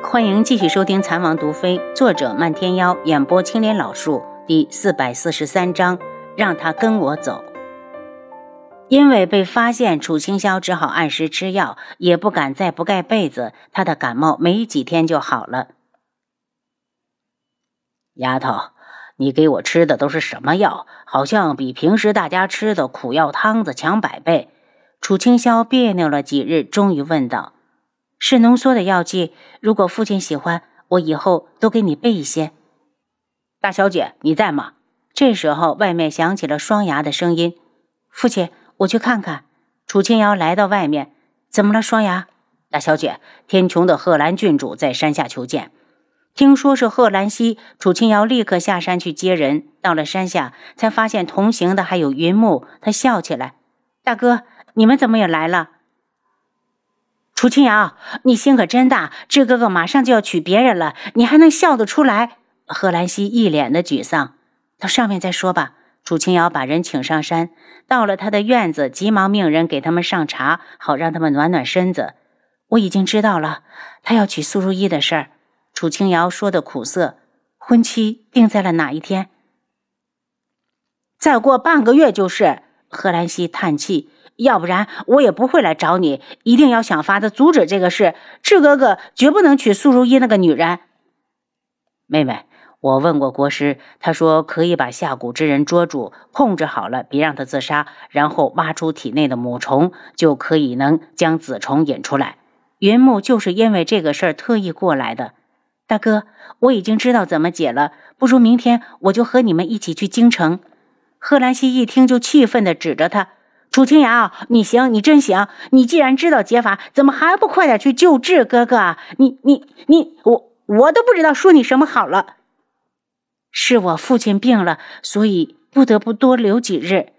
欢迎继续收听《残王毒妃》，作者漫天妖，演播青莲老树，第443章，让他跟我走。因为被发现，楚清霄只好按时吃药，也不敢再不盖被子，他的感冒没几天就好了。丫头，你给我吃的都是什么药？好像比平时大家吃的苦药汤子强100倍。楚清霄别扭了几日，终于问道。是浓缩的药剂，如果父亲喜欢，我以后都给你备一些。大小姐，你在吗？这时候外面响起了双牙的声音。父亲，我去看看。楚清瑶来到外面，怎么了双牙？大小姐，天穹的贺兰郡主在山下求见。听说是贺兰溪，楚清瑶立刻下山去接人。到了山下，才发现同行的还有云木，他笑起来。大哥，你们怎么也来了？楚清瑶，你心可真大，智哥哥马上就要娶别人了，你还能笑得出来？贺兰溪一脸的沮丧。到上面再说吧。楚清瑶把人请上山，到了他的院子，急忙命人给他们上茶，好让他们暖暖身子。我已经知道了，他要娶苏如意的事儿。楚清瑶说的苦涩。婚期定在了哪一天？再过半个月就是。贺兰溪叹气。要不然我也不会来找你，一定要想法子阻止这个事。智哥哥绝不能娶苏如意那个女人。妹妹，我问过国师，他说可以把下蛊之人捉住，控制好了，别让他自杀，然后挖出体内的母虫，就可以能将子虫引出来。云木就是因为这个事儿特意过来的。大哥，我已经知道怎么解了，不如明天我就和你们一起去京城。贺兰溪一听就气愤地指着他。楚清瑶，你行，你真行！你既然知道解法，怎么还不快点去救治哥哥啊？我都不知道说你什么好了。是我父亲病了，所以不得不多留几日。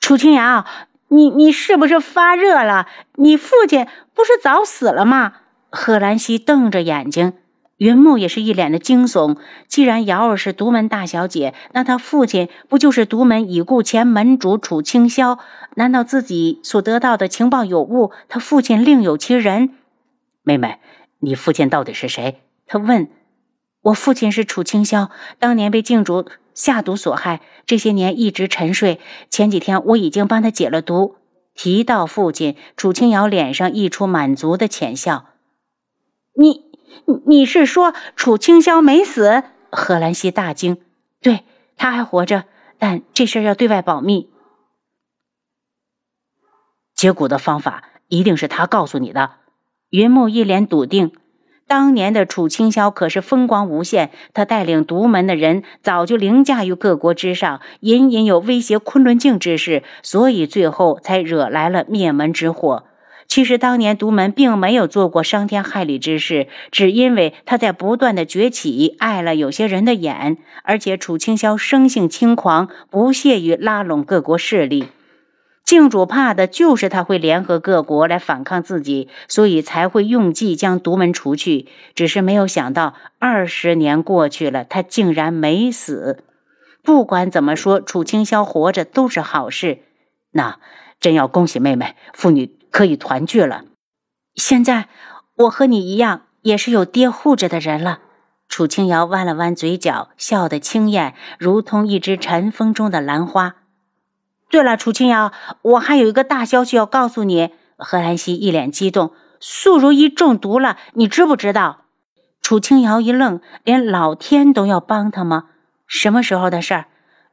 楚清瑶，你是不是发热了？你父亲不是早死了吗？贺兰溪瞪着眼睛，云木也是一脸的惊悚。既然瑶儿是独门大小姐，那她父亲不就是独门已故前门主楚清霄？难道自己所得到的情报有误，她父亲另有其人？妹妹，你父亲到底是谁？她问。我父亲是楚清霄，当年被靖主下毒所害，这些年一直沉睡，前几天我已经帮他解了毒。提到父亲，楚清瑶脸上溢出满足的浅笑。你是说楚清霄没死？贺兰溪大惊。对，他还活着，但这事要对外保密。解蛊的方法一定是他告诉你的。云木一脸笃定。当年的楚清霄可是风光无限，他带领独门的人早就凌驾于各国之上，隐隐有威胁昆仑镜之势，所以最后才惹来了灭门之祸。其实当年独门并没有做过伤天害理之事，只因为他在不断的崛起，碍了有些人的眼，而且楚清霄生性轻狂，不屑于拉拢各国势力。靖主怕的就是他会联合各国来反抗自己，所以才会用计将独门除去。只是没有想到20年过去了，他竟然没死。不管怎么说，楚清霄活着都是好事。那真要恭喜妹妹，父女可以团聚了。现在我和你一样，也是有爹护着的人了。楚清瑶弯了弯嘴角，笑得清艳，如同一只晨风中的兰花。对了，楚清瑶，我还有一个大消息要告诉你。贺兰溪一脸激动，素如一中毒了，你知不知道？楚清瑶一愣，连老天都要帮他吗？什么时候的事儿？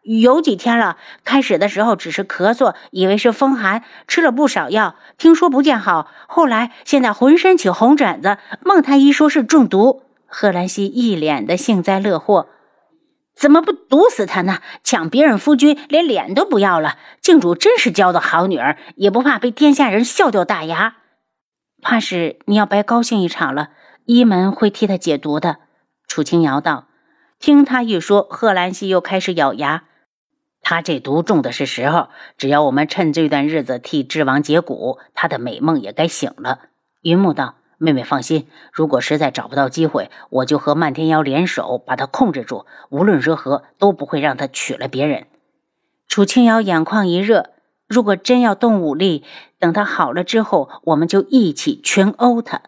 有几天了，开始的时候只是咳嗽，以为是风寒，吃了不少药，听说不见好，后来现在浑身起红疹子，孟太医说是中毒。贺兰溪一脸的幸灾乐祸。怎么不毒死他呢？抢别人夫君，连脸都不要了。靖主真是教的好女儿，也不怕被天下人笑掉大牙。怕是你要白高兴一场了，医门会替他解毒的。楚清瑶道。听他一说，贺兰溪又开始咬牙。他这毒中的是时候，只要我们趁这段日子替智王解蛊，他的美梦也该醒了。云木道，妹妹放心，如果实在找不到机会，我就和漫天妖联手把他控制住，无论如何都不会让他娶了别人。楚清瑶眼眶一热，如果真要动武力，等他好了之后，我们就一起群殴他。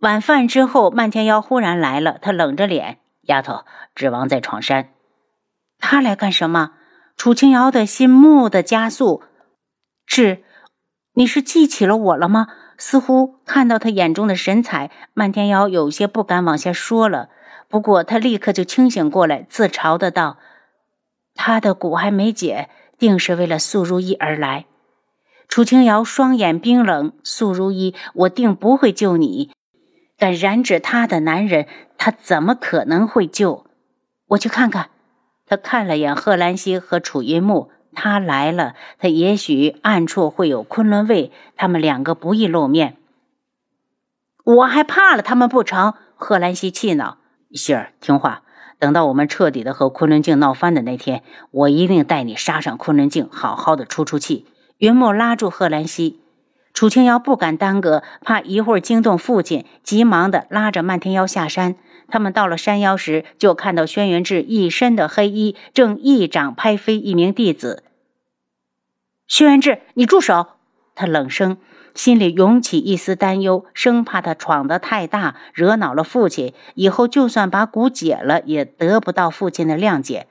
晚饭之后，漫天妖忽然来了，他冷着脸：“丫头，指王在闯山。”他来干什么？楚清瑶的心蓦地加速。是，你是记起了我了吗？似乎看到他眼中的神采，漫天妖有些不敢往下说了。不过他立刻就清醒过来，自嘲的道：“他的蛊还没解，定是为了素如意而来。”楚清瑶双眼冰冷：“素如意，我定不会救你。敢染指他的男人，他怎么可能会救？我去看看。”他看了眼贺兰溪和楚云木，他来了，他也许暗处会有昆仑卫，他们两个不易露面。我还怕了他们不成？贺兰溪气恼：“希儿，听话，等到我们彻底的和昆仑镜闹翻的那天，我一定带你杀上昆仑镜，好好的出出气。”云木拉住贺兰溪。楚清瑶不敢耽搁，怕一会儿惊动父亲，急忙地拉着漫天妖下山。他们到了山腰时，就看到轩辕志一身的黑衣，正一掌拍飞一名弟子。“轩辕志，你住手！”他冷声，心里涌起一丝担忧，生怕他闯得太大，惹恼了父亲，以后就算把蛊解了，也得不到父亲的谅解。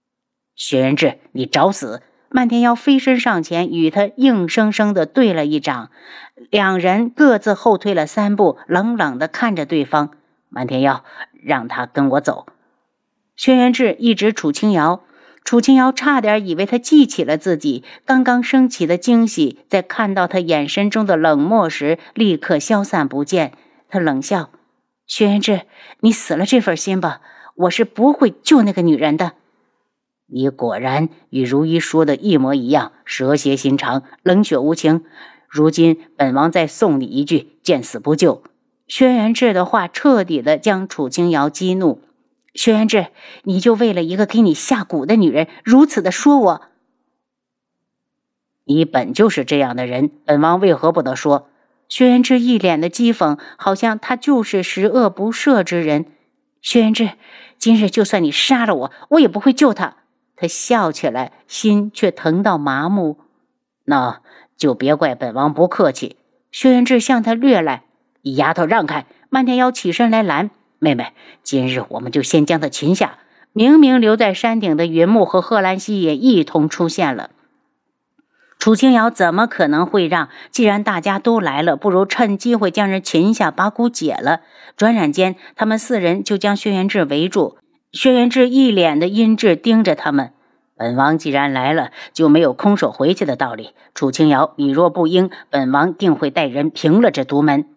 “轩辕志，你找死！”漫天妖飞身上前，与他硬生生地对了一掌，两人各自后退了3步，冷冷地看着对方。“漫天妖，让他跟我走。”轩辕志一指楚清瑶，楚清瑶差点以为他记起了自己，刚刚升起的惊喜在看到他眼神中的冷漠时立刻消散不见。他冷笑：“轩辕志，你死了这份心吧，我是不会救那个女人的。”“你果然与如一说的一模一样，蛇蝎心肠，冷血无情。如今本王再送你一句，见死不救。”轩辕志的话彻底的将楚清瑶激怒。“轩辕志，你就为了一个给你下蛊的女人，如此的说我？你本就是这样的人，本王为何不得说？”轩辕志一脸的讥讽，好像他就是十恶不赦之人。“轩辕志，今日就算你杀了我，我也不会救他。”他笑起来，心却疼到麻木。“那就别怪本王不客气。”轩辕志向他掠来。“丫头，让开！”漫天妖起身来拦：“妹妹，今日我们就先将他擒下。”明明留在山顶的云木和贺兰溪也一同出现了。楚清瑶怎么可能会让？既然大家都来了，不如趁机会将人擒下，把蛊解了。转眼间，他们4人就将轩辕志围住。轩辕志一脸的阴鸷盯着他们：“本王既然来了，就没有空手回去的道理。楚清瑶，你若不应，本王定会带人平了这独门。”“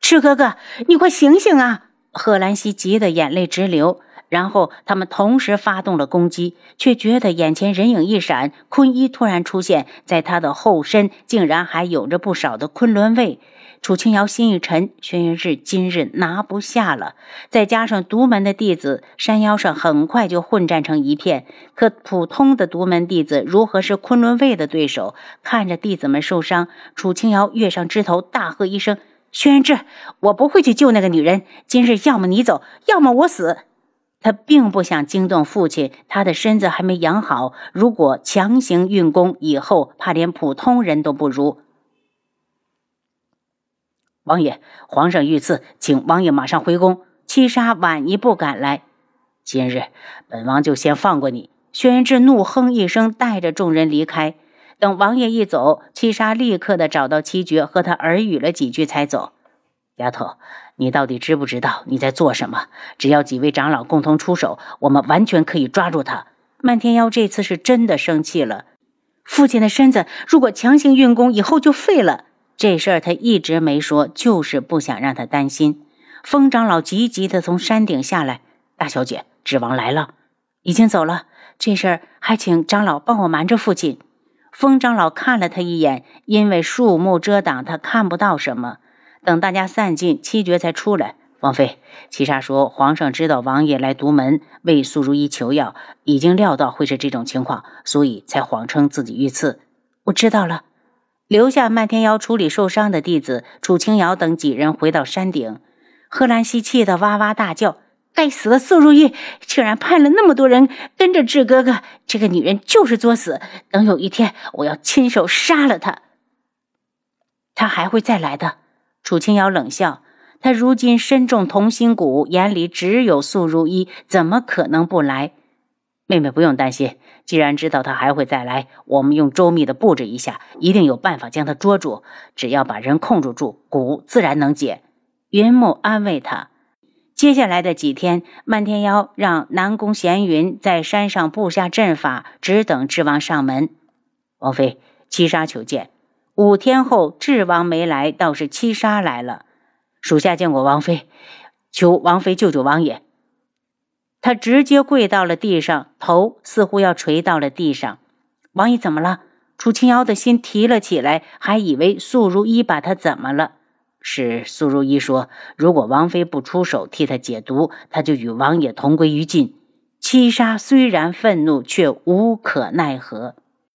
赤哥哥，你快醒醒啊！”贺兰溪急得眼泪直流。然后他们同时发动了攻击，却觉得眼前人影一闪，坤一突然出现在他的后身，竟然还有着不少的昆仑卫。楚清瑶心一沉，轩辕志今日拿不下了，再加上独门的弟子，山腰上很快就混战成一片。可普通的独门弟子如何是昆仑卫的对手？看着弟子们受伤，楚清瑶跃上枝头，大喝一声：“轩辕志，我不会去救那个女人，今日要么你走，要么我死。”他并不想惊动父亲，他的身子还没养好，如果强行运功，以后怕连普通人都不如。“王爷，皇上御赐，请王爷马上回宫。”七杀晚一步赶来：“今日本王就先放过你。”轩辕志怒哼一声，带着众人离开。等王爷一走，七杀立刻的找到七绝，和他耳语了几句才走。“丫头，你到底知不知道你在做什么？只要几位长老共同出手，我们完全可以抓住他。”漫天妖这次是真的生气了，父亲的身子如果强行运功，以后就废了。这事儿他一直没说，就是不想让他担心。风长老急急地从山顶下来：“大小姐，指王来了。”“已经走了，这事儿还请长老帮我瞒着父亲。”风长老看了他一眼，因为树木遮挡，他看不到什么。等大家散尽，七绝才出来：“王妃，七杀说皇上知道王爷来独门为苏如意求药，已经料到会是这种情况，所以才谎称自己遇刺。”“我知道了。”留下漫天妖处理受伤的弟子，楚清瑶等几人回到山顶。贺兰溪气得哇哇大叫：“该死的苏如意，竟然派了那么多人跟着智哥哥，这个女人就是作死，等有一天我要亲手杀了她，她还会再来的。”楚清瑶冷笑，他如今身中同心骨，眼里只有素如一，怎么可能不来？妹妹不用担心，既然知道他还会再来，我们用周密的布置一下，一定有办法将他捉住，只要把人控制住，骨自然能解。云木安慰他。接下来的几天，漫天妖让南宫闲云在山上布下阵法，只等智王上门。王妃，七杀求见。5天后，智王没来，倒是七杀来了。属下见过王妃，求王妃救救王爷。他直接跪到了地上，头似乎要垂到了地上。王爷怎么了？楚青瑶的心提了起来，还以为素如一把他怎么了。是素如一说，如果王妃不出手替他解毒，他就与王爷同归于尽。七杀虽然愤怒，却无可奈何。